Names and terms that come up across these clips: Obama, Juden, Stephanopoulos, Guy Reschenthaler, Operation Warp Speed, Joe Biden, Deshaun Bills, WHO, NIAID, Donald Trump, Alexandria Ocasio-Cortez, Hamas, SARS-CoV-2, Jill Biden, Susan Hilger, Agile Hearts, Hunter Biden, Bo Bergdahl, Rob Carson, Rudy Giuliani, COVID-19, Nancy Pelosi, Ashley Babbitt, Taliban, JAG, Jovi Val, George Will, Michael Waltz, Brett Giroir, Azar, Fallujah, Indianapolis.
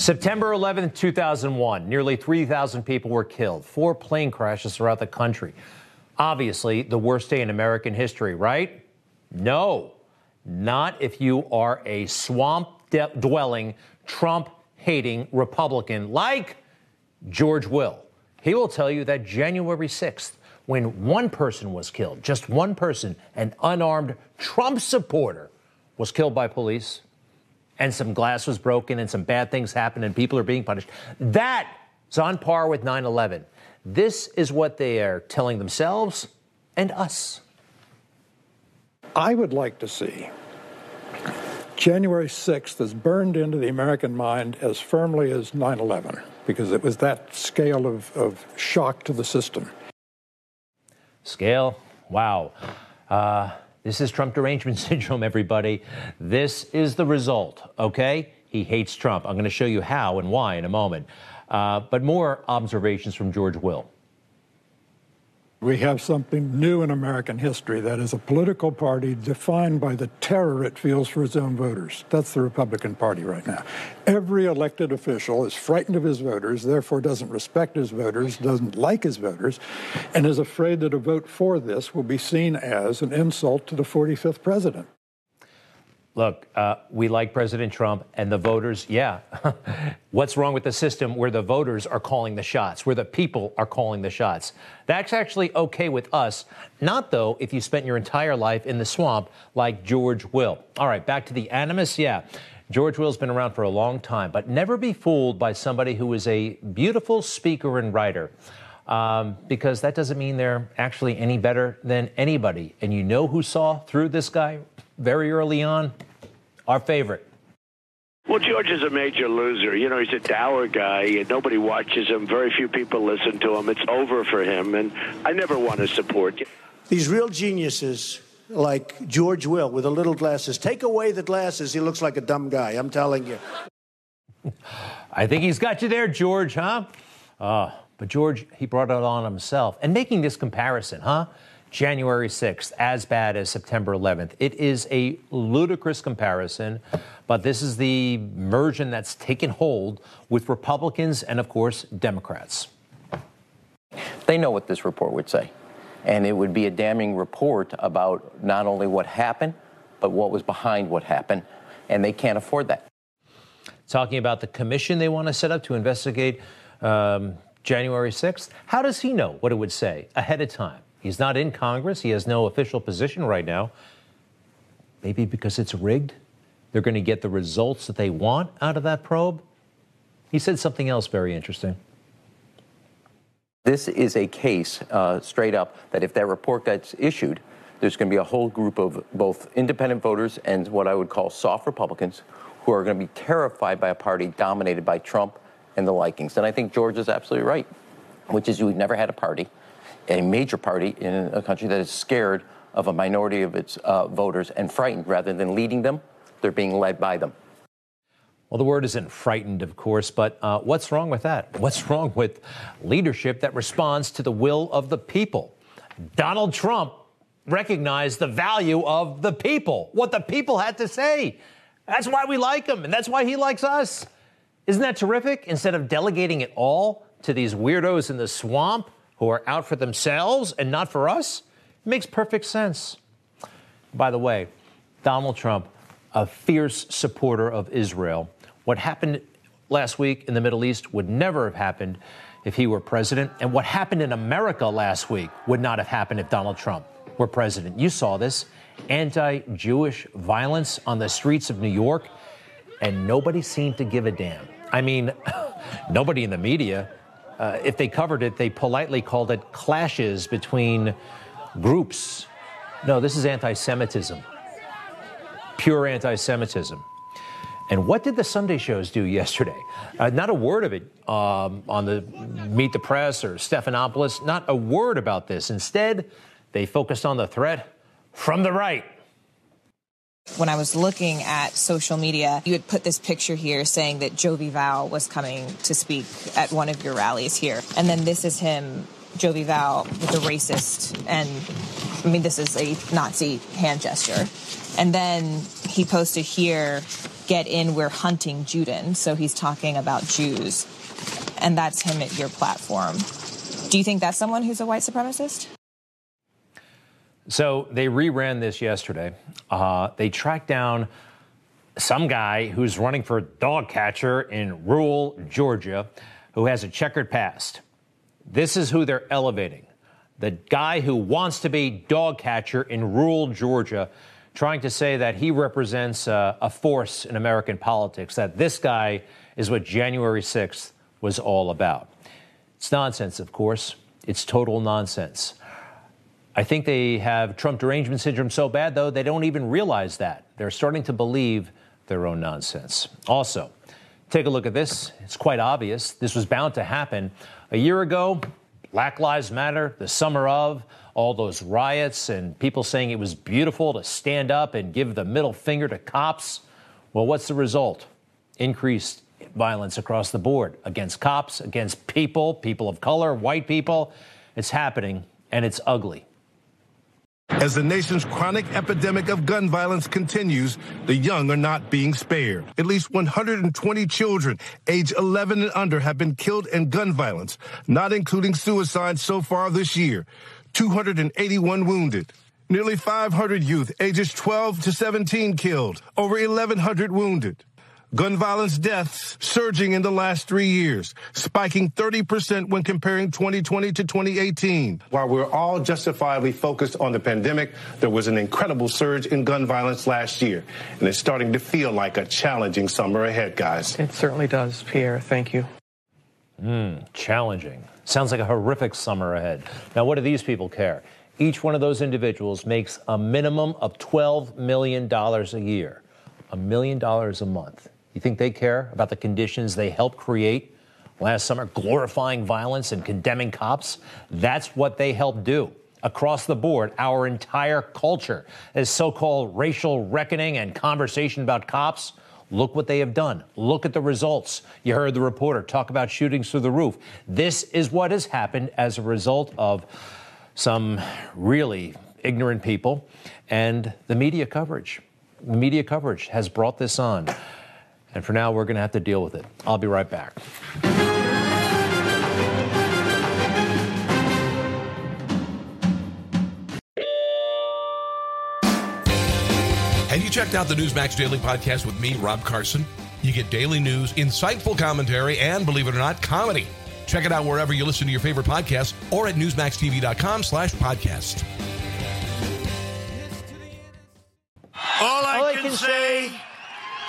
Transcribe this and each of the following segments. September 11, 2001, nearly 3,000 people were killed. 4 plane crashes throughout the country. Obviously, the worst day in American history, right? No, not if you are a swamp-dwelling, Trump-hating Republican like George Will. He will tell you that January 6th, when one person was killed, just one person, an unarmed Trump supporter was killed by police, and some glass was broken, and some bad things happened, and people are being punished. That is on par with 9/11. This is what they are telling themselves and us. I would like to see January 6th is burned into the American mind as firmly as 9/11, because it was that scale of shock to the system. Scale? Wow. This is Trump derangement syndrome, everybody. This is the result, okay? He hates Trump. I'm going to show you how and why in a moment. But more observations from George Will. We have something new in American history. That is a political party defined by the terror it feels for its own voters. That's the Republican Party right now. Every elected official is frightened of his voters, therefore doesn't respect his voters, doesn't like his voters, and is afraid that a vote for this will be seen as an insult to the 45th president. Look, we like President Trump and the voters, yeah. What's wrong with the system where the voters are calling the shots, where the people are calling the shots? That's actually okay with us. Not, though, if you spent your entire life in the swamp like George Will. All right, back to the animus, yeah. George Will's been around for a long time, but never be fooled by somebody who is a beautiful speaker and writer, because that doesn't mean they're actually any better than anybody. And you know who saw through this guy very early on? Our favorite. Well, George is a major loser. You know, he's a dour guy. And nobody watches him. Very few people listen to him. It's over for him. And I never want to support. These real geniuses like George Will with the little glasses. Take away the glasses. He looks like a dumb guy. I'm telling you. I think he's got you there, George, huh? But George, he brought it on himself. And making this comparison, huh? January 6th, as bad as September 11th. It is a ludicrous comparison, but this is the immersion that's taken hold with Republicans and, of course, Democrats. They know what this report would say, and it would be a damning report about not only what happened, but what was behind what happened, and they can't afford that. Talking about the commission they want to set up to investigate January 6th, how does he know what it would say ahead of time? He's not in Congress. He has no official position right now. Maybe because it's rigged, they're going to get the results that they want out of that probe. He said something else very interesting. This is a case, straight up, that if that report gets issued, there's going to be a whole group of both independent voters and what I would call soft Republicans who are going to be terrified by a party dominated by Trump and the likings. And I think George is absolutely right, which is you've never had a party, a major party in a country that is scared of a minority of its voters and frightened rather than leading them. They're being led by them. Well, the word isn't frightened, of course, but what's wrong with that? What's wrong with leadership that responds to the will of the people? Donald Trump recognized the value of the people, what the people had to say. That's why we like him, and that's why he likes us. Isn't that terrific? Instead of delegating it all to these weirdos in the swamp, who are out for themselves and not for us? It makes perfect sense. By the way, Donald Trump, a fierce supporter of Israel. What happened last week in the Middle East would never have happened if he were president. And what happened in America last week would not have happened if Donald Trump were president. You saw this anti-Jewish violence on the streets of New York, and nobody seemed to give a damn. I mean, nobody in the media. If they covered it, they politely called it clashes between groups. No, this is anti-Semitism, pure anti-Semitism. And what did the Sunday shows do yesterday? Not a word of it on the Meet the Press or Stephanopoulos, not a word about this. Instead, they focused on the threat from the right. When I was looking at social media, you had put this picture here saying that Jovi Val was coming to speak at one of your rallies here. And then this is him, Jovi Val, with a racist. And I mean, this is a Nazi hand gesture. And then he posted here, get in, we're hunting Juden. So he's talking about Jews. And that's him at your platform. Do you think that's someone who's a white supremacist? So they reran this yesterday. They tracked down some guy who's running for dog catcher in rural Georgia who has a checkered past. This is who they're elevating. The guy who wants to be dog catcher in rural Georgia, trying to say that he represents a force in American politics, that this guy is what January 6th was all about. It's nonsense, of course. It's total nonsense. I think they have Trump derangement syndrome so bad, though, they don't even realize that. They're starting to believe their own nonsense. Also, take a look at this. It's quite obvious. This was bound to happen. A year ago, Black Lives Matter, the summer of, all those riots and people saying it was beautiful to stand up and give the middle finger to cops. Well, what's the result? Increased violence across the board against cops, against people, people of color, white people. It's happening, and it's ugly. As the nation's chronic epidemic of gun violence continues, the young are not being spared. At least 120 children age 11 and under have been killed in gun violence, not including suicides so far this year. 281 wounded. Nearly 500 youth ages 12 to 17 killed, over 1,100 wounded. Gun violence deaths surging in the last 3 years, spiking 30% when comparing 2020 to 2018. While we're all justifiably focused on the pandemic, there was an incredible surge in gun violence last year, and it's starting to feel like a challenging summer ahead, guys. It certainly does, Pierre. Thank you. Challenging. Sounds like a horrific summer ahead. Now, what do these people care? Each one of those individuals makes a minimum of $12 million a year, $1 million a month. You think they care about the conditions they helped create last summer, glorifying violence and condemning cops? That's what they helped do across the board. Our entire culture is so-called racial reckoning and conversation about cops. Look what they have done. Look at the results. You heard the reporter talk about shootings through the roof. This is what has happened as a result of some really ignorant people and the media coverage. The media coverage has brought this on. And for now, we're going to have to deal with it. I'll be right back. Have you checked out the Newsmax Daily Podcast with me, Rob Carson? You get daily news, insightful commentary, and, believe it or not, comedy. Check it out wherever you listen to your favorite podcasts or at newsmaxtv.com/podcast. All I can say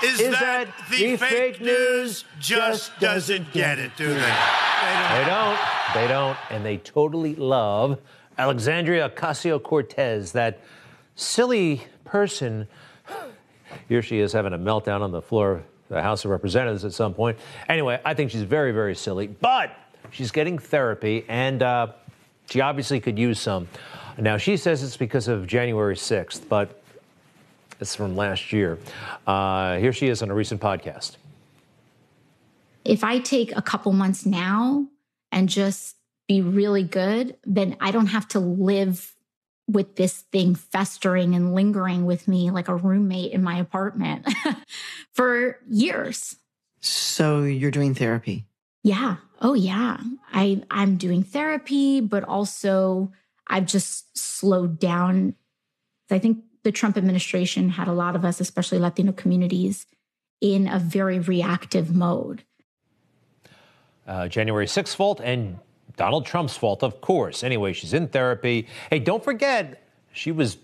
is that the fake news just doesn't get it, do they? They don't. And they totally love Alexandria Ocasio-Cortez, that silly person. Here she is having a meltdown on the floor of the House of Representatives at some point. Anyway, I think she's very, very silly. But she's getting therapy, and she obviously could use some. Now, she says it's because of January 6th, but it's from last year. Here she is on a recent podcast. If I take a couple months now and just be really good, then I don't have to live with this thing festering and lingering with me like a roommate in my apartment for years. So you're doing therapy? Yeah. Oh, yeah. I'm doing therapy, but also I've just slowed down. I think the Trump administration had a lot of us, especially Latino communities, in a very reactive mode. January 6th fault and Donald Trump's fault, of course. Anyway, she's in therapy. Hey, don't forget, she was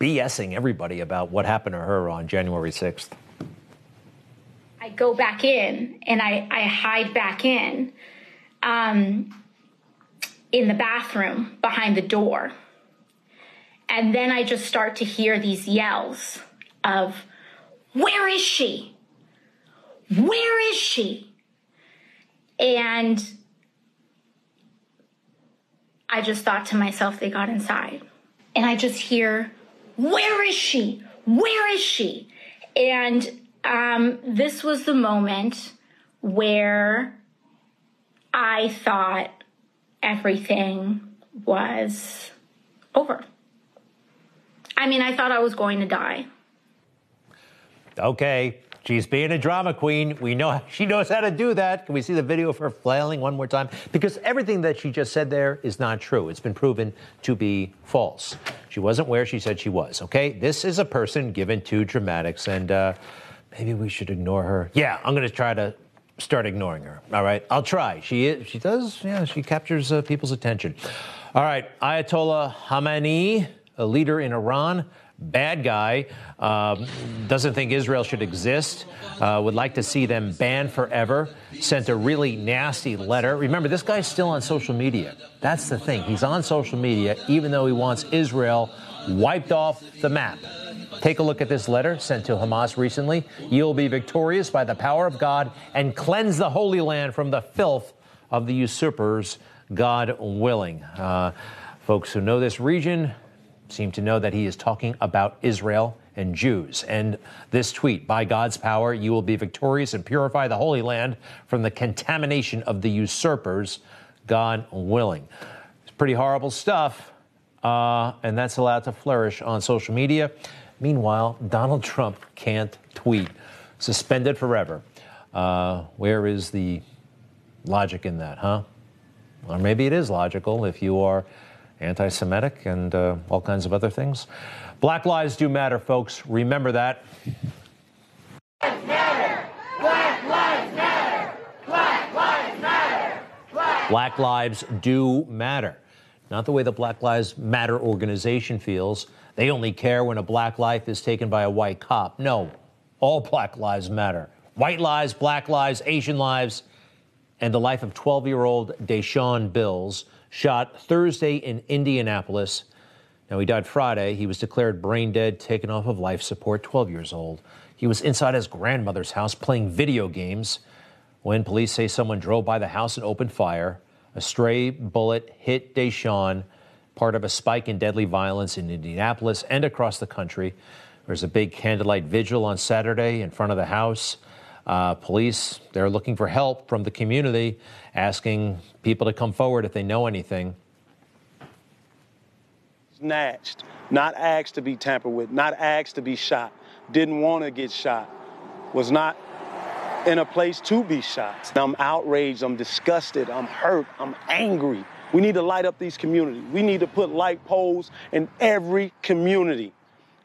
BSing everybody about what happened to her on January 6th. I go back in and I hide back in the bathroom behind the door. And then I just start to hear these yells of, where is she? Where is she? And I just thought to myself, they got inside. And I just hear, where is she? Where is she? And this was the moment where I thought everything was over. I mean, I thought I was going to die. Okay, She's being a drama queen. We know she knows how to do that. Can we see the video of her flailing one more time? Because everything that she just said there is not true. It's been proven to be false. She wasn't where she said she was, okay? This is a person given to dramatics, and maybe we should ignore her. Yeah, I'm going to try to start ignoring her, all right? I'll try. She does, yeah, she captures people's attention. All right, Ayatollah Khamenei, a leader in Iran, bad guy, doesn't think Israel should exist, would like to see them banned forever, sent a really nasty letter. Remember, this guy's still on social media. That's the thing. He's on social media, even though he wants Israel wiped off the map. Take a look at this letter sent to Hamas recently. You'll be victorious by the power of God and cleanse the Holy Land from the filth of the usurpers, God willing. Folks who know this region seem to know that he is talking about Israel and Jews. And this tweet, by God's power, you will be victorious and purify the Holy Land from the contamination of the usurpers, God willing. It's pretty horrible stuff, and that's allowed to flourish on social media. Meanwhile, Donald Trump can't tweet. Suspended forever. Where is the logic in that, huh? Or maybe it is logical if you are anti-Semitic and all kinds of other things. Black lives do matter, folks. Remember that. Black lives matter. Black lives matter. Black lives matter. Black lives do matter. Not the way the Black Lives Matter organization feels. They only care when a black life is taken by a white cop. No, all black lives matter. White lives, black lives, Asian lives, and the life of 12-year-old Deshaun Bills, shot Thursday in Indianapolis. Now, he died Friday. He was declared brain dead, taken off of life support, 12 years old. He was inside his grandmother's house playing video games when police say someone drove by the house and opened fire. A stray bullet hit Deshaun, part of a spike in deadly violence in Indianapolis and across the country. There's a big candlelight vigil on Saturday in front of the house. Police, they're looking for help from the community, asking people to come forward if they know anything. Snatched, not asked to be tampered with, not asked to be shot, didn't want to get shot, was not in a place to be shot. I'm outraged, I'm disgusted, I'm hurt, I'm angry. We need to light up these communities. We need to put light poles in every community,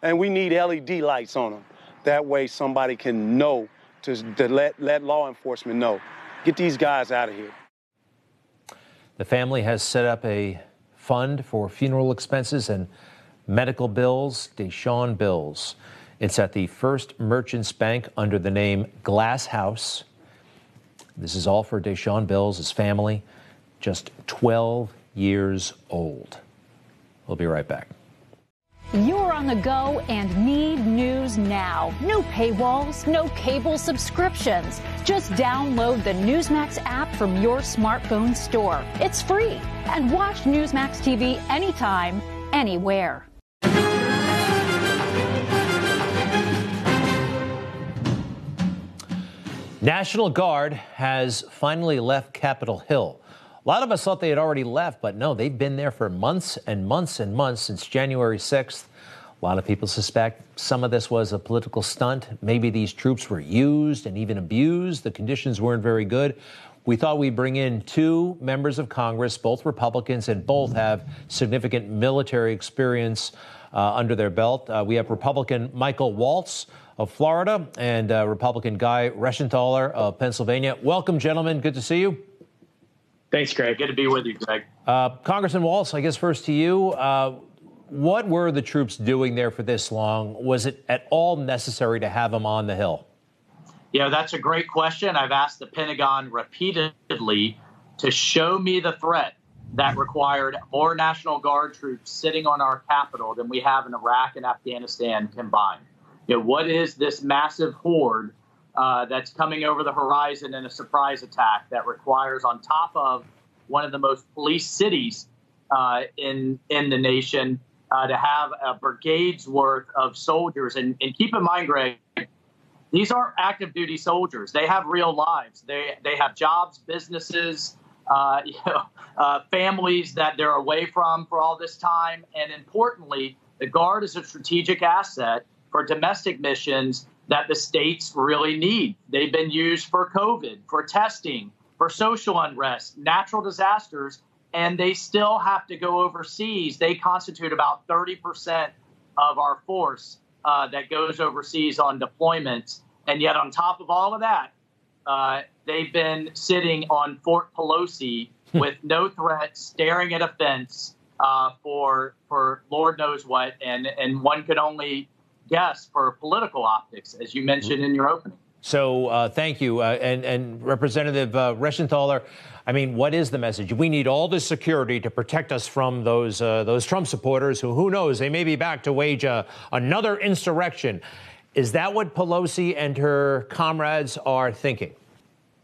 and we need LED lights on them. That way somebody can know to let law enforcement know. Get these guys out of here. The family has set up a fund for funeral expenses and medical bills. Deshaun Bills. It's at the First Merchants Bank under the name Glass House. This is all for Deshaun Bills, his family, just 12 years old. We'll be right back. You're on the go and need news now. No paywalls, no cable subscriptions. Just download the Newsmax app from your smartphone store. It's free. And watch Newsmax TV anytime, anywhere. National Guard has finally left Capitol Hill. A lot of us thought they had already left, but no, they've been there for months and months and months since January 6th. A lot of people suspect some of this was a political stunt. Maybe these troops were used and even abused. The conditions weren't very good. We thought we'd bring in two members of Congress, both Republicans, and both have significant military experience under their belt. We have Republican Michael Waltz of Florida and Republican Guy Reschenthaler of Pennsylvania. Welcome, gentlemen. Good to see you. Thanks, Greg. Good to be with you, Greg. Congressman Waltz, I guess first to you, what were the troops doing there for this long? Was it at all necessary to have them on the Hill? Yeah, that's a great question. I've asked the Pentagon repeatedly to show me the threat that required more National Guard troops sitting on our Capitol than we have in Iraq and Afghanistan combined. You know, what is this massive horde that's coming over the horizon in a surprise attack that requires, on top of one of the most policed cities in the nation, to have a brigade's worth of soldiers. And keep in mind, Greg, these aren't active duty soldiers. They have real lives. They have jobs, businesses, families that they're away from for all this time. And importantly, the Guard is a strategic asset for domestic missions that the states really need. They've been used for COVID, for testing, for social unrest, natural disasters, and they still have to go overseas. They constitute about 30% of our force that goes overseas on deployments. And yet on top of all of that, they've been sitting on Fort Pelosi with no threat, staring at a fence for Lord knows what. And one could only guess for political optics, as you mentioned in your opening. So thank you. And Representative Reschenthaler, I mean, what is the message? We need all this security to protect us from those Trump supporters who knows, they may be back to wage another insurrection. Is that what Pelosi and her comrades are thinking?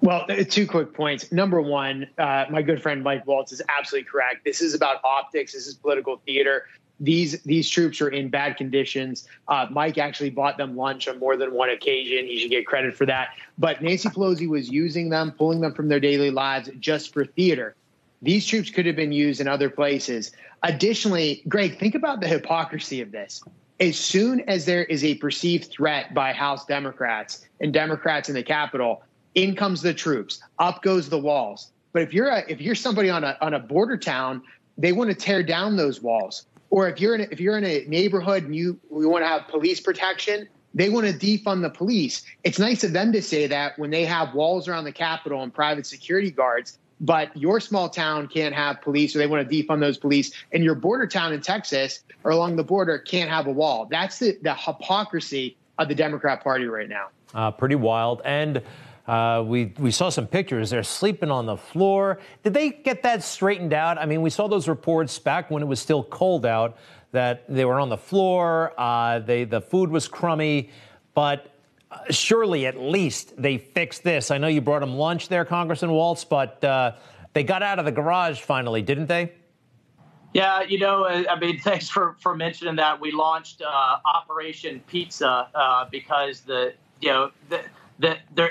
Well, two quick points. Number one, my good friend Mike Waltz is absolutely correct. This is about optics. This is political theater. These troops are in bad conditions. Mike actually bought them lunch on more than one occasion. He should get credit for that. But Nancy Pelosi was using them, pulling them from their daily lives just for theater. These troops could have been used in other places. Additionally, Greg, think about the hypocrisy of this. As soon as there is a perceived threat by House Democrats and Democrats in the Capitol, in comes the troops, up goes the walls. But if you're somebody on a border town, they want to tear down those walls. Or if you're in a neighborhood and we want to have police protection, they want to defund the police. It's nice of them to say that when they have walls around the Capitol and private security guards, but your small town can't have police, so they want to defund those police, and your border town in Texas or along the border can't have a wall. That's the hypocrisy of the Democrat Party right now. Pretty wild. And we saw some pictures. They're sleeping on the floor. Did they get that straightened out? I mean, we saw those reports back when it was still cold out that they were on the floor. The food was crummy, but surely at least they fixed this. I know you brought them lunch there, Congressman Waltz, but they got out of the garage finally, didn't they? Yeah, I mean, thanks for mentioning that. We launched Operation Pizza because their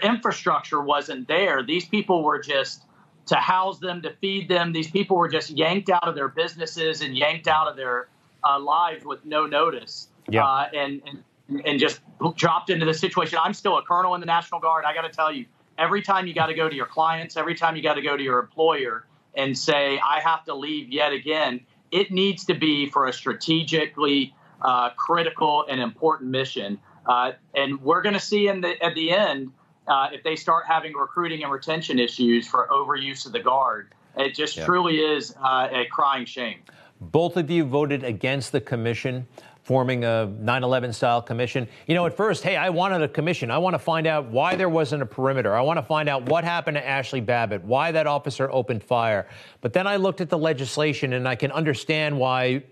infrastructure wasn't there. These people were just to house them, to feed them. These people were just yanked out of their businesses and yanked out of their lives with no notice. Yeah. And just dropped into the situation. I'm still a colonel in the National Guard. I got to tell you, every time you got to go to your clients, every time you got to go to your employer and say, I have to leave yet again, it needs to be for a strategically critical and important mission. And we're going to see at the end, if they start having recruiting and retention issues for overuse of the Guard. It just truly is a crying shame. Both of you voted against the commission, forming a 9/11 style commission. At first, hey, I wanted a commission. I want to find out why there wasn't a perimeter. I want to find out what happened to Ashley Babbitt, why that officer opened fire. But then I looked at the legislation, and I can understand why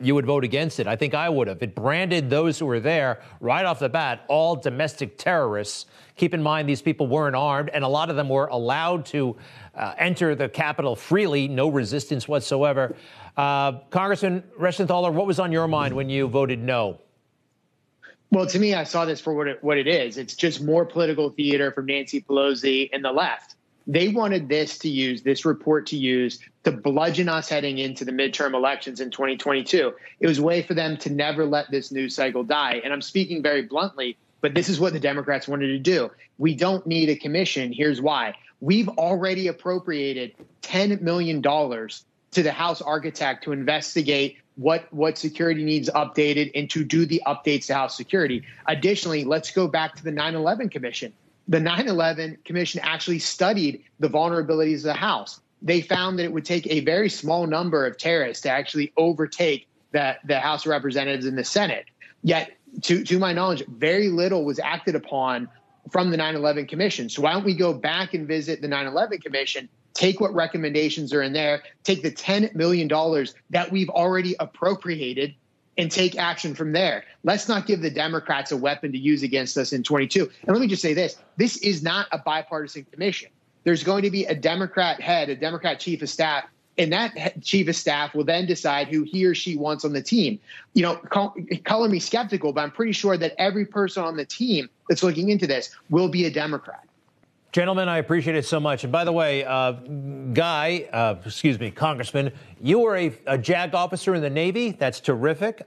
you would vote against it. I think I would have. It branded those who were there right off the bat all domestic terrorists. Keep in mind, these people weren't armed, and a lot of them were allowed to enter the Capitol freely, no resistance whatsoever. Congressman Reschenthaler, what was on your mind when you voted no? Well, to me, I saw this for what it is. It's just more political theater from Nancy Pelosi and the left. They wanted this report to use to bludgeon us heading into the midterm elections in 2022. It was a way for them to never let this news cycle die. And I'm speaking very bluntly, but this is what the Democrats wanted to do. We don't need a commission. Here's why. We've already appropriated $10 million to the House architect to investigate what security needs updated and to do the updates to House security. Additionally, let's go back to the 9/11 Commission. The 9/11 Commission actually studied the vulnerabilities of the House. They found that it would take a very small number of terrorists to actually overtake the House of Representatives and the Senate. Yet, to my knowledge, very little was acted upon from the 9/11 Commission. So why don't we go back and visit the 9/11 Commission, take what recommendations are in there, take the $10 million that we've already appropriated, and take action from there. Let's not give the Democrats a weapon to use against us in 22. And let me just say this. This is not a bipartisan commission. There's going to be a Democrat head, a Democrat chief of staff, and that chief of staff will then decide who he or she wants on the team. Color me skeptical, but I'm pretty sure that every person on the team that's looking into this will be a Democrat. Gentlemen, I appreciate it so much. And by the way, Congressman, you were a JAG officer in the Navy. That's terrific.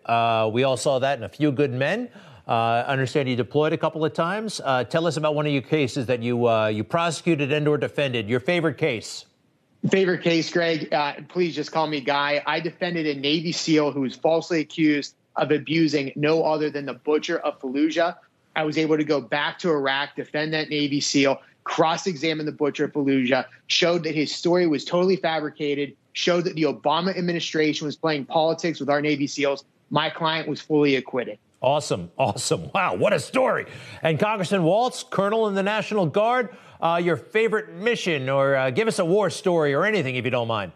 We all saw that in A Few Good Men. I understand you deployed a couple of times. Tell us about one of your cases that you prosecuted and or defended, your favorite case. Favorite case, Greg, please just call me Guy. I defended a Navy SEAL who was falsely accused of abusing no other than the butcher of Fallujah. I was able to go back to Iraq, defend that Navy SEAL, cross-examine the butcher of Fallujah, showed that his story was totally fabricated, showed that the Obama administration was playing politics with our Navy SEALs. My client was fully acquitted. Awesome. Awesome. Wow. What a story. And Congressman Waltz, Colonel in the National Guard, your favorite mission, or give us a war story or anything if you don't mind.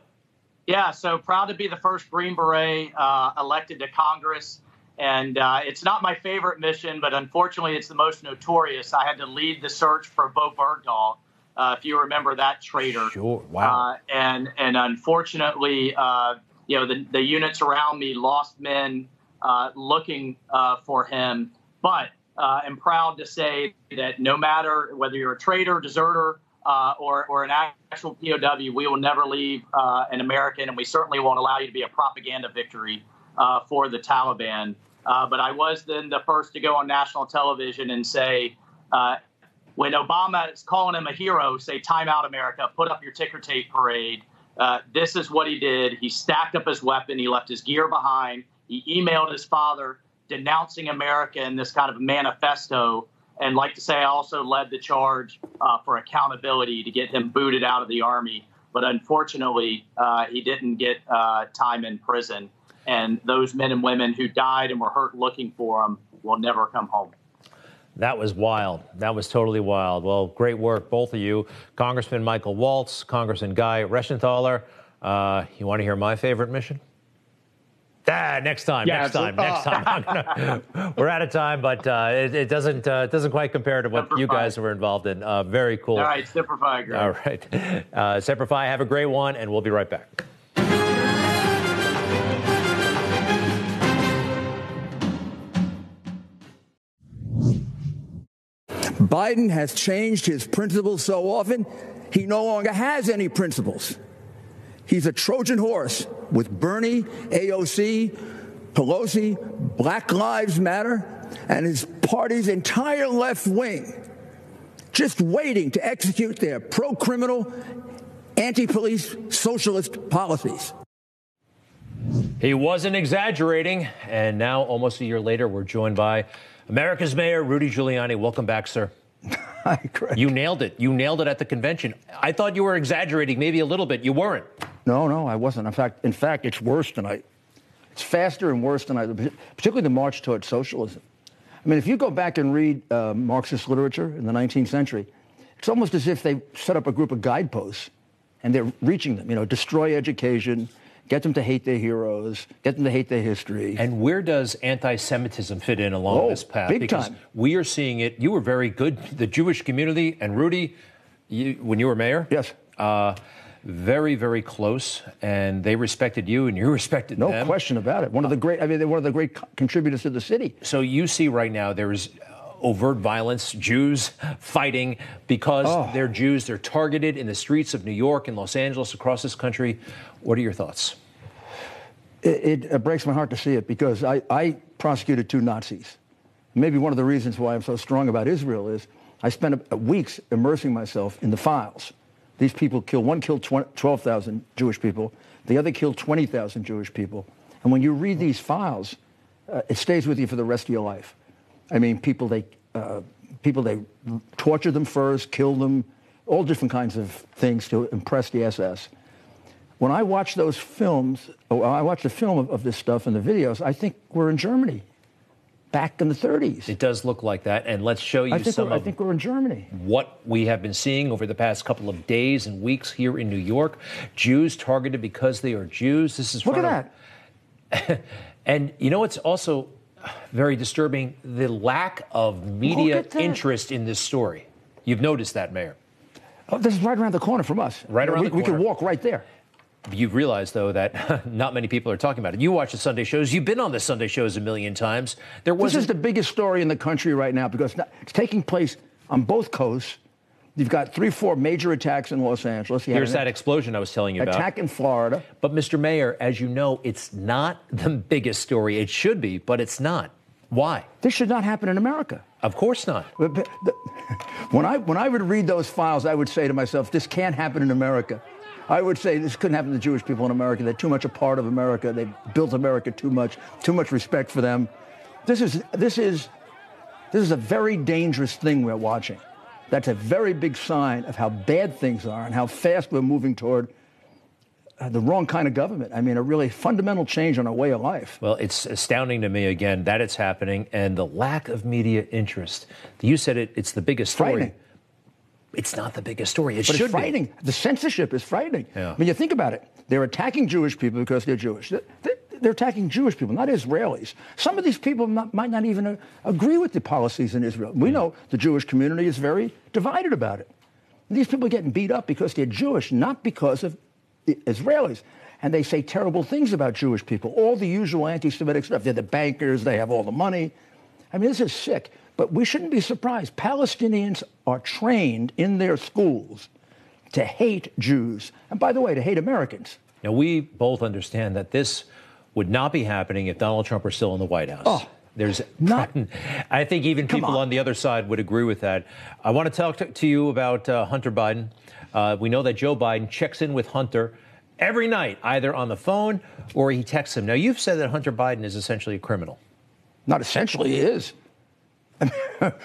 Yeah. So proud to be the first Green Beret elected to Congress. And it's not my favorite mission, but unfortunately, it's the most notorious. I had to lead the search for Bo Bergdahl, if you remember that traitor. Sure. Wow. And unfortunately, you know, the units around me lost men looking for him. But I'm proud to say that no matter whether you're a traitor, deserter, or an actual POW, we will never leave an American, and we certainly won't allow you to be a propaganda victory for the Taliban. But I was then the first to go on national television and say, when Obama is calling him a hero, say, time out, America, put up your ticker tape parade. This is what he did. He stacked up his weapon. He left his gear behind. He emailed his father denouncing America in this kind of manifesto. And like to say, I also led the charge for accountability to get him booted out of the Army. But unfortunately, he didn't get time in prison. And those men and women who died and were hurt looking for him will never come home. That was wild. That was totally wild. Well, great work, both of you. Congressman Michael Waltz, Congressman Guy Reschenthaler. You want to hear my favorite mission? Next time. We're out of time, but it doesn't quite compare to what you guys were involved in. Very cool. All right, Semper Fi, Greg. All right. Semper Fi, have a great one, and we'll be right back. Biden has changed his principles so often, he no longer has any principles. He's a Trojan horse with Bernie, AOC, Pelosi, Black Lives Matter, and his party's entire left wing, just waiting to execute their pro-criminal, anti-police, socialist policies. He wasn't exaggerating, and now, almost a year later, we're joined by America's mayor, Rudy Giuliani. Welcome back, sir. Hi, Greg. You nailed it. You nailed it at the convention. I thought you were exaggerating maybe a little bit. You weren't. No, I wasn't. In fact, it's worse tonight. It's faster and worse tonight, particularly the march towards socialism. I mean, if you go back and read Marxist literature in the 19th century, it's almost as if they set up a group of guideposts and they're reaching them, you know, destroy education, get them to hate their heroes, get them to hate their history. And where does anti-Semitism fit in along this path? Big time. We are seeing it. You were very good. The Jewish community, and Rudy, when you were mayor? Yes. Very, very close, and they respected you, and you respected them. No question about it. One of the great contributors to the city. So you see right now there is overt violence, Jews fighting because they're Jews. They're targeted in the streets of New York and Los Angeles, across this country. What are your thoughts? It breaks my heart to see it, because I prosecuted two Nazis. Maybe one of the reasons why I'm so strong about Israel is I spent weeks immersing myself in the files. These people killed. One killed 12,000 Jewish people. The other killed 20,000 Jewish people. And when you read these files, it stays with you for the rest of your life. I mean, people they torture them first, kill them, all different kinds of things to impress the SS. When I watch those films, I watch the film of this stuff and the videos, I think we're in Germany, back in the 1930s. It does look like that, and let's show you I think we're in Germany. What we have been seeing over the past couple of days and weeks here in New York, Jews targeted because they are Jews. Look at that. And you know what's also very disturbing, the lack of media interest in this story. You've noticed that, Mayor. Oh, this is right around the corner from us. Right around the corner. We can walk right there. You realize, though, that not many people are talking about it. You watch the Sunday shows. You've been on the Sunday shows a million times. This is the biggest story in the country right now, because it's taking place on both coasts. You've got 3-4 major attacks in Los Angeles. Here's that explosion I was telling you about. Attack in Florida. But, Mr. Mayor, as you know, it's not the biggest story. It should be, but it's not. Why? This should not happen in America. Of course not. When I would read those files, I would say to myself, this can't happen in America. I would say this couldn't happen to Jewish people in America. They're too much a part of America. They built America too much respect for them. This is a very dangerous thing we're watching. That's a very big sign of how bad things are and how fast we're moving toward the wrong kind of government. I mean, a really fundamental change on our way of life. Well, it's astounding to me, again, that it's happening and the lack of media interest. You said it, it's the biggest story. It's not the biggest story. It should be. But it's frightening. The censorship is frightening. Yeah. I mean, you think about it. They're attacking Jewish people because they're Jewish. They're attacking Jewish people, not Israelis. Some of these people might not even agree with the policies in Israel. We know the Jewish community is very divided about it. These people are getting beat up because they're Jewish, not because of the Israelis. And they say terrible things about Jewish people, all the usual anti-Semitic stuff. They're the bankers. They have all the money. I mean, this is sick. But we shouldn't be surprised. Palestinians are trained in their schools to hate Jews. And by the way, to hate Americans. Now, we both understand that this would not be happening if Donald Trump were still in the White House. Oh, there's not. I think even people on the other side would agree with that. I want to talk to you about Hunter Biden. We know that Joe Biden checks in with Hunter every night, either on the phone or he texts him. Now, you've said that Hunter Biden is essentially a criminal. Not essentially, he is.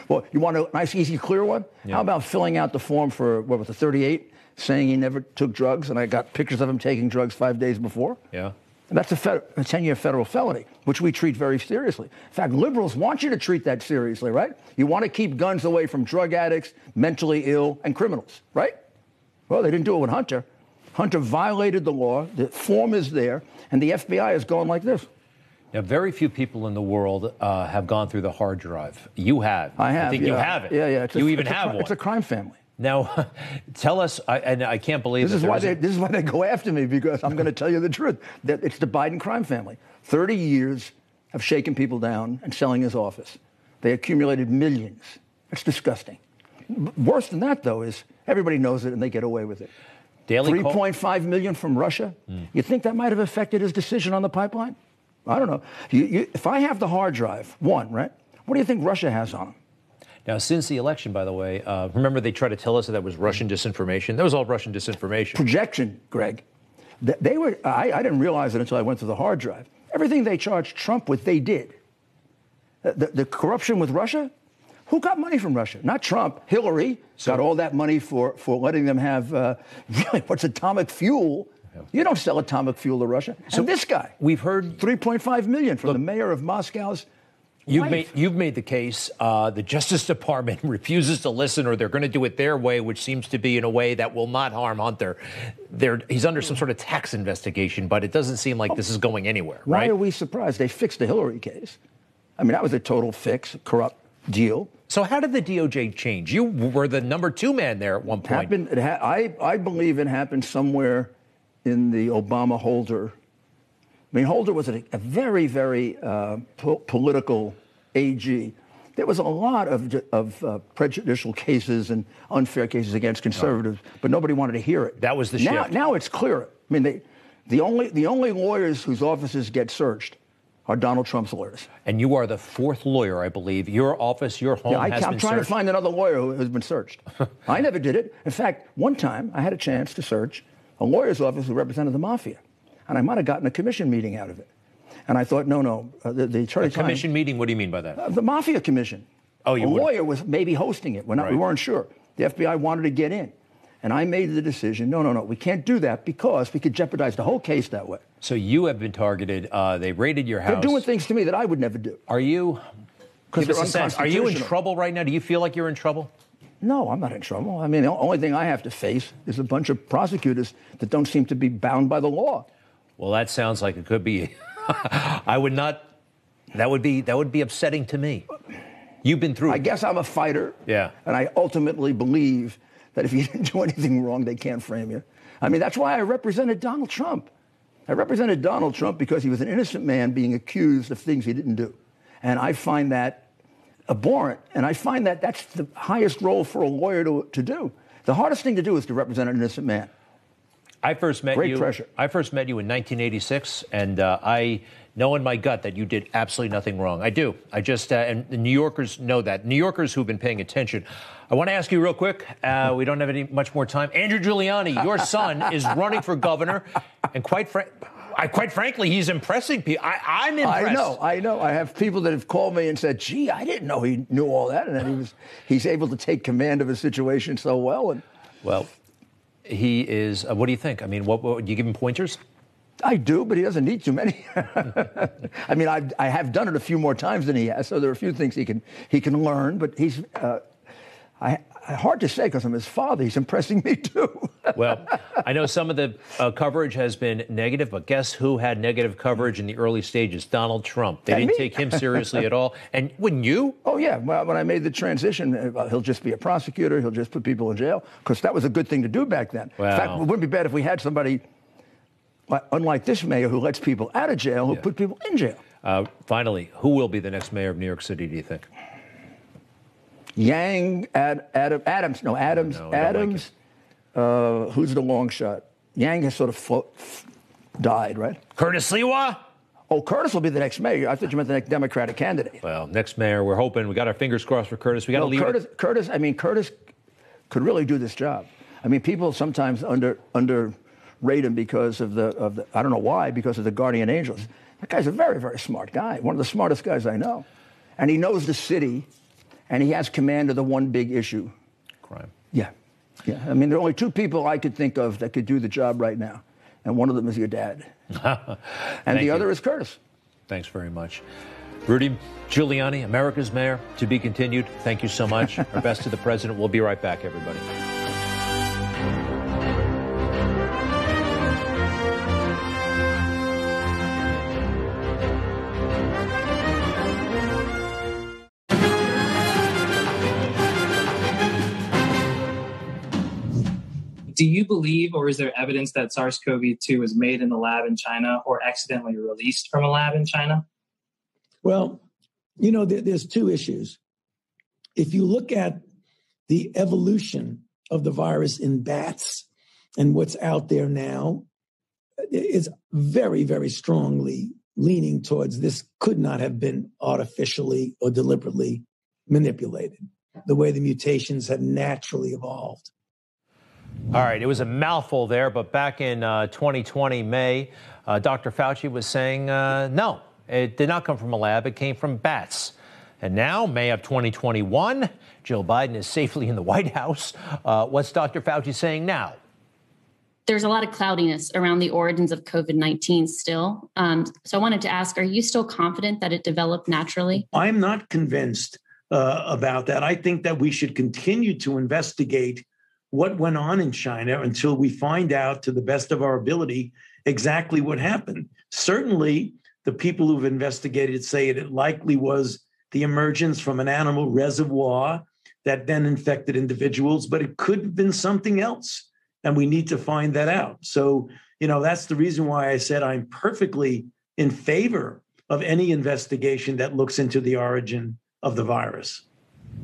Well, you want a nice, easy, clear one? Yeah. How about filling out the form for, what was it, 38, saying he never took drugs, and I got pictures of him taking drugs 5 days before? Yeah. That's a 10-year federal felony, which we treat very seriously. In fact, liberals want you to treat that seriously, right? You want to keep guns away from drug addicts, mentally ill, and criminals, right? Well, they didn't do it with Hunter. Hunter violated the law. The form is there, and the FBI is going like this. Now, very few people in the world have gone through the hard drive. You have. I have. I think you have it. Yeah, yeah. You even have one. It's a crime family. Now, tell us, and I can't believe this is why they go after me, because I'm going to tell you the truth. That it's the Biden crime family. 30 years of shaking people down and selling his office. They accumulated millions. It's disgusting. Worse than that, though, is everybody knows it and they get away with it. 3.5 million from Russia. You think that might have affected his decision on the pipeline? I don't know. If I have the hard drive, one, right? What do you think Russia has on them? Now, since the election, by the way, remember they tried to tell us that was Russian disinformation. That was all Russian disinformation. Projection, Greg. They were. I didn't realize it until I went through the hard drive. Everything they charged Trump with, they did. The corruption with Russia? Who got money from Russia? Not Trump. Hillary got all that money for letting them have, really, what's atomic fuel? You don't sell atomic fuel to Russia. So and this guy. We've heard $3.5 million from the mayor of Moscow's. You've made the case the Justice Department refuses to listen, or they're going to do it their way, which seems to be in a way that will not harm Hunter. He's under some sort of tax investigation, but it doesn't seem like this is going anywhere, right? Why are we surprised? They fixed the Hillary case. I mean, that was a total fix, corrupt deal. So how did the DOJ change? You were the number two man there at one point. I believe it happened somewhere in the Obama Holder. I mean, Holder was a very, very political AG. There was a lot of prejudicial cases and unfair cases against conservatives, but nobody wanted to hear it. That was the shift. Now it's clearer. I mean, the only lawyers whose offices get searched are Donald Trump's lawyers. And you are the fourth lawyer, I believe. Your office, your home has been searched. I'm trying to find another lawyer who has been searched. I never did it. In fact, one time I had a chance to search a lawyer's office who represented the mafia. And I might have gotten a commission meeting out of it. And I thought, the attorney. A commission meeting? What do you mean by that? The mafia commission. Oh, you. A lawyer was maybe hosting it. We weren't sure. The FBI wanted to get in, and I made the decision. No, we can't do that because we could jeopardize the whole case that way. So you have been targeted. They raided your house. They're doing things to me that I would never do. Are you? Because they're unconstitutional. Are you in trouble right now? Do you feel like you're in trouble? No, I'm not in trouble. I mean, the only thing I have to face is a bunch of prosecutors that don't seem to be bound by the law. Well, that sounds like it could be. I would not. That would be upsetting to me. You've been through. I guess I'm a fighter. Yeah. And I ultimately believe that if you didn't do anything wrong, they can't frame you. I mean, that's why I represented Donald Trump. I represented Donald Trump because he was an innocent man being accused of things he didn't do. And I find that abhorrent. And I find that that's the highest role for a lawyer to do. The hardest thing to do is to represent an innocent man. I first met you in 1986, and I know in my gut that you did absolutely nothing wrong. I do. I just, and the New Yorkers know that. New Yorkers who've been paying attention. I want to ask you real quick, we don't have any much more time. Andrew Giuliani, your son, is running for governor, and quite frankly, he's impressing people. I'm impressed. I know. I have people that have called me and said, gee, I didn't know he knew all that, and that he's able to take command of a situation so well. And well, he is, what do you think? I mean, what do you give him pointers? I do, but he doesn't need too many. I mean, I have done it a few more times than he has, so there are a few things he can learn, but he's... hard to say because I'm his father. He's impressing me, too. Well, I know some of the coverage has been negative, but guess who had negative coverage in the early stages? Donald Trump. They didn't take him seriously at all. And wouldn't you? Oh, yeah. Well, when I made the transition, he'll just be a prosecutor. He'll just put people in jail because that was a good thing to do back then. Wow. In fact, it wouldn't be bad if we had somebody, unlike this mayor, who lets people out of jail, who put people in jail. Finally, who will be the next mayor of New York City, do you think? Adams. Who's the long shot? Yang has sort of died, right? Curtis Sliwa? Oh, Curtis will be the next mayor. I thought you meant the next Democratic candidate. Well, next mayor, we're hoping. We got our fingers crossed for Curtis. We got to leave it. Curtis could really do this job. I mean, people sometimes underrate him because of the I don't know why, because of the guardian angels. That guy's a very, very smart guy. One of the smartest guys I know. And he knows the city. And he has command of the one big issue. Crime. Yeah. I mean, there are only two people I could think of that could do the job right now. And one of them is your dad. And the other is Curtis. Thanks very much. Rudy Giuliani, America's mayor, to be continued. Thank you so much. Our best to the president. We'll be right back, everybody. Do you believe, or is there evidence that SARS-CoV-2 was made in the lab in China or accidentally released from a lab in China? Well, you know, there's two issues. If you look at the evolution of the virus in bats and what's out there now, it's very, very strongly leaning towards this could not have been artificially or deliberately manipulated, the way the mutations have naturally evolved. All right, it was a mouthful there, but back in 2020, May, Dr. Fauci was saying, no, it did not come from a lab. It came from bats. And now, May of 2021, Jill Biden is safely in the White House. What's Dr. Fauci saying now? There's a lot of cloudiness around the origins of COVID-19 still. So I wanted to ask, are you still confident that it developed naturally? I'm not convinced about that. I think that we should continue to investigate what went on in China until we find out, to the best of our ability, exactly what happened. Certainly, the people who've investigated say it likely was the emergence from an animal reservoir that then infected individuals, but it could have been something else, and we need to find that out. So, you know, that's the reason why I said I'm perfectly in favor of any investigation that looks into the origin of the virus.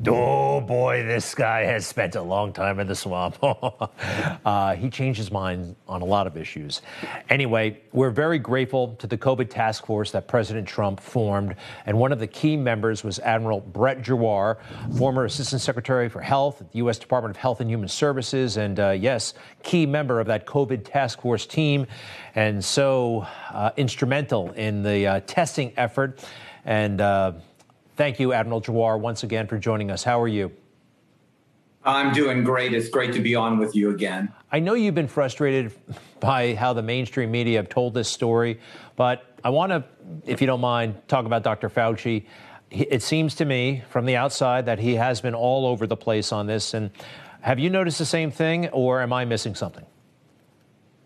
Oh, boy, this guy has spent a long time in the swamp. He changed his mind on a lot of issues. Anyway, we're very grateful to the COVID task force that President Trump formed. And one of the key members was Admiral Brett Giroir, former Assistant Secretary for Health at the U.S. Department of Health and Human Services. And yes, key member of that COVID task force team. And so instrumental in the testing effort. And thank you, Admiral Giroir, once again for joining us. How are you? I'm doing great. It's great to be on with you again. I know you've been frustrated by how the mainstream media have told this story, but I want to, if you don't mind, talk about Dr. Fauci. It seems to me from the outside that he has been all over the place on this. And have you noticed the same thing, or am I missing something?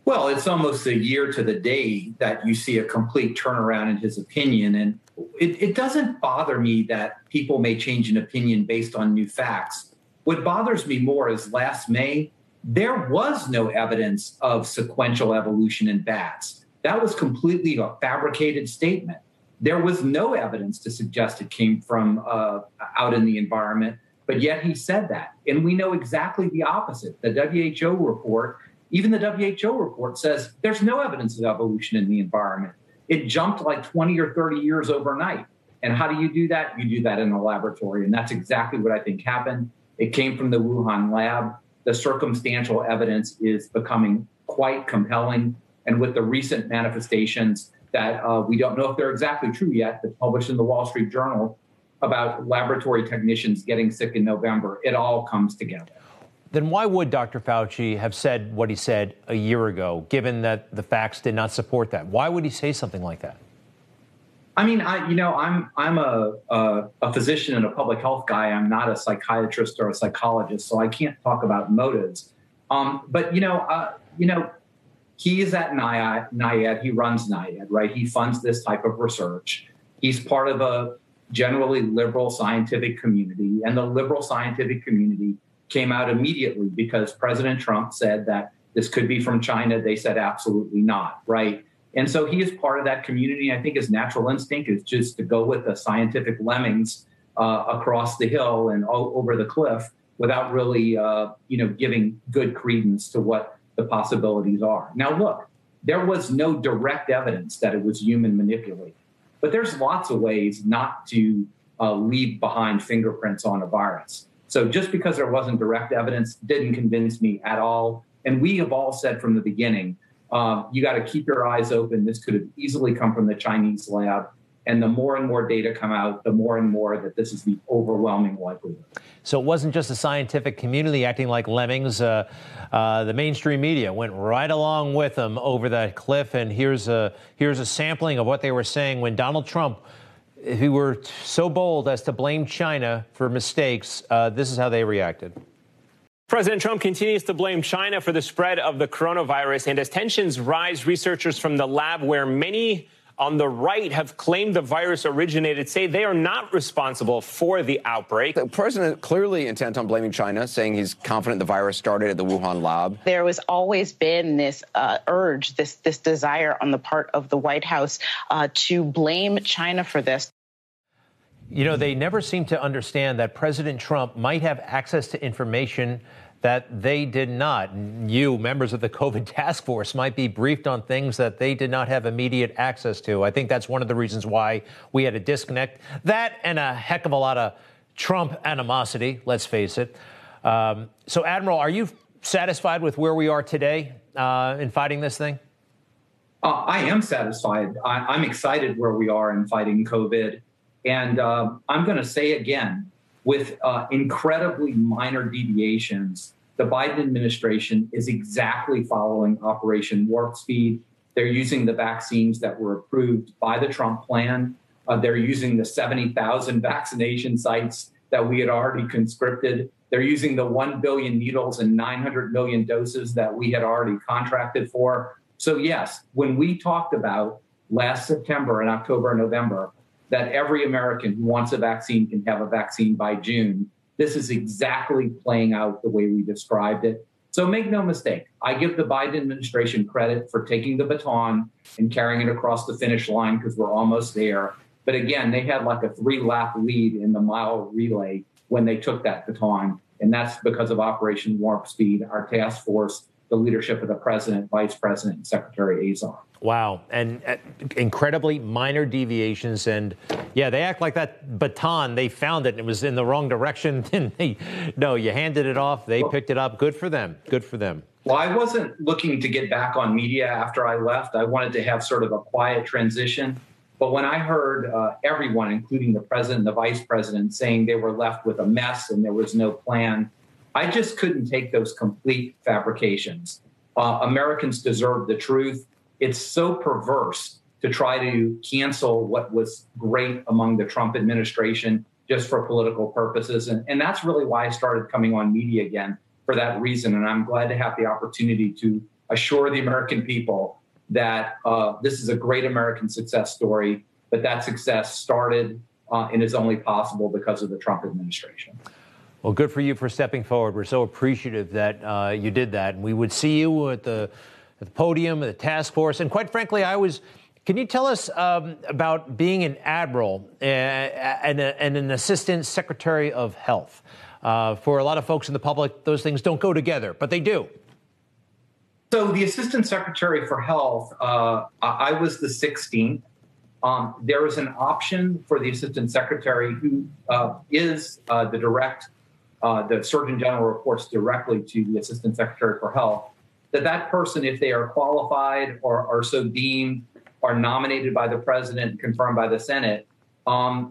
Well, it's almost a year to the day that you see a complete turnaround in his opinion. And it doesn't bother me that people may change an opinion based on new facts. What bothers me more is last May, there was no evidence of sequential evolution in bats. That was completely a fabricated statement. There was no evidence to suggest it came from out in the environment, but yet he said that. And we know exactly the opposite. The WHO report, even the WHO report says there's no evidence of evolution in the environment. It jumped like 20 or 30 years overnight. And how do you do that? You do that in a laboratory. And that's exactly what I think happened. It came from the Wuhan lab. The circumstantial evidence is becoming quite compelling. And with the recent manifestations that we don't know if they're exactly true yet, that's published in the Wall Street Journal about laboratory technicians getting sick in November, it all comes together. Then why would Dr. Fauci have said what he said a year ago, given that the facts did not support that? Why would he say something like that? I mean, I'm a physician and a public health guy. I'm not a psychiatrist or a psychologist, so I can't talk about motives. But he is at NIAID. He runs NIAID, right? He funds this type of research. He's part of a generally liberal scientific community, and the liberal scientific community came out immediately because President Trump said that this could be from China. They said absolutely not, right? And so he is part of that community. I think his natural instinct is just to go with the scientific lemmings across the hill and over the cliff without really, giving good credence to what the possibilities are. Now, look, there was no direct evidence that it was human manipulated, but there's lots of ways not to leave behind fingerprints on a virus. So just because there wasn't direct evidence didn't convince me at all. And we have all said from the beginning, you got to keep your eyes open. This could have easily come from the Chinese lab. And the more and more data come out, the more and more that this is the overwhelming likelihood. So it wasn't just the scientific community acting like lemmings. The mainstream media went right along with them over that cliff. And here's a sampling of what they were saying when Donald Trump, who were so bold as to blame China for mistakes, this is how they reacted. President Trump continues to blame China for the spread of the coronavirus. And as tensions rise, researchers from the lab, where many on the right have claimed the virus originated, say they are not responsible for the outbreak. The president clearly intent on blaming China, saying he's confident the virus started at the Wuhan lab. There has always been this urge, this desire on the part of the White House to blame China for this. You know, they never seem to understand that President Trump might have access to information that they did not. You, members of the COVID task force, might be briefed on things that they did not have immediate access to. I think that's one of the reasons why we had a disconnect. That and a heck of a lot of Trump animosity, let's face it. So, Admiral, are you satisfied with where we are today in fighting this thing? I am satisfied. I'm excited where we are in fighting COVID. And I'm going to say again, with incredibly minor deviations, the Biden administration is exactly following Operation Warp Speed. They're using the vaccines that were approved by the Trump plan. They're using the 70,000 vaccination sites that we had already conscripted. They're using the 1 billion needles and 900 million doses that we had already contracted for. So yes, when we talked about last September and October and November, that every American who wants a vaccine can have a vaccine by June. This is exactly playing out the way we described it. So make no mistake, I give the Biden administration credit for taking the baton and carrying it across the finish line because we're almost there. But again, they had like a 3-lap lead in the mile relay when they took that baton. And that's because of Operation Warp Speed, our task force, the leadership of the president, vice president, and Secretary Azar. Wow. And incredibly minor deviations. And, yeah, they act like that baton, they found it and it was in the wrong direction. No, you handed it off. They picked it up. Good for them. Good for them. Well, I wasn't looking to get back on media after I left. I wanted to have sort of a quiet transition. But when I heard everyone, including the president and the vice president, saying they were left with a mess and there was no plan, I just couldn't take those complete fabrications. Americans deserve the truth. It's so perverse to try to cancel what was great among the Trump administration just for political purposes. And that's really why I started coming on media again for that reason. And I'm glad to have the opportunity to assure the American people that this is a great American success story, but that success started and is only possible because of the Trump administration. Well, good for you for stepping forward. We're so appreciative that you did that. And we would see you at the podium, at the task force. And quite frankly, can you tell us about being an admiral and an assistant secretary of health? For a lot of folks in the public, those things don't go together, but they do. So the Assistant Secretary for Health, I was the 16th. There was an option for the Assistant Secretary, who is the direct, the Surgeon General reports directly to the Assistant Secretary for Health, that that person, if they are qualified or are so deemed, are nominated by the President and confirmed by the Senate,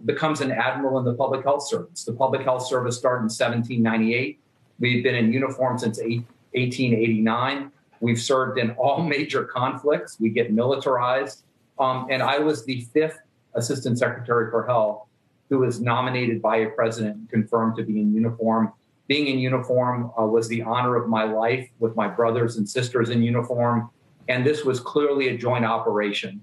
becomes an admiral in the Public Health Service. The Public Health Service started in 1798. We've been in uniform since 1889. We've served in all major conflicts. We get militarized. And I was the 5th Assistant Secretary for Health who was nominated by a president, confirmed to be in uniform. Being in uniform was the honor of my life, with my brothers and sisters in uniform. And this was clearly a joint operation.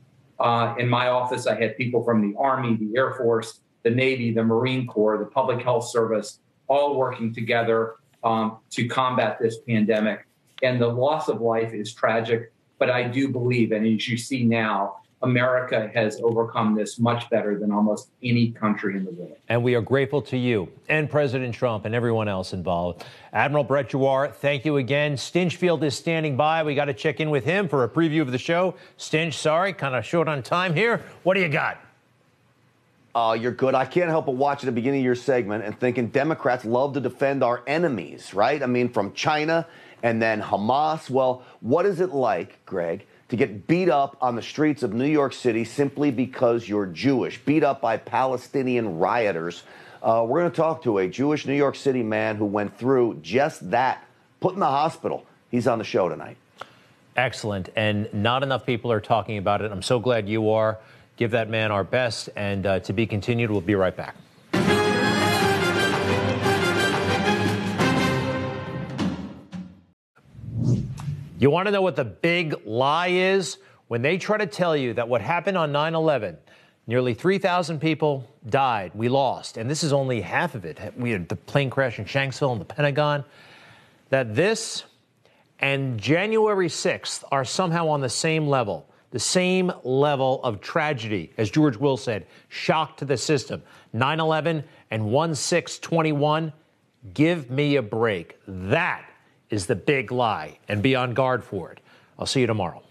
In my office, I had people from the Army, the Air Force, the Navy, the Marine Corps, the Public Health Service, all working together to combat this pandemic. And the loss of life is tragic, but I do believe, and as you see now, America has overcome this much better than almost any country in the world. And we are grateful to you and President Trump and everyone else involved. Admiral Brett Giroir, thank you again. Stinchfield is standing by. We got to check in with him for a preview of the show. Stinch, sorry, kind of short on time here. What do you got? You're good. I can't help but watch at the beginning of your segment and thinking Democrats love to defend our enemies, right? I mean, from China and then Hamas. Well, what is it like, Greg, to get beat up on the streets of New York City simply because you're Jewish, beat up by Palestinian rioters? We're going to talk to a Jewish New York City man who went through just that, put in the hospital. He's on the show tonight. Excellent. And not enough people are talking about it. I'm so glad you are. Give that man our best. And to be continued, we'll be right back. You want to know what the big lie is? When they try to tell you that what happened on 9/11, nearly 3,000 people died, we lost, and this is only half of it. We had the plane crash in Shanksville and the Pentagon. That this and January 6th are somehow on the same level of tragedy, as George Will said, shock to the system. 9/11 and 1/6/21, give me a break. That is the big lie, and be on guard for it. I'll see you tomorrow.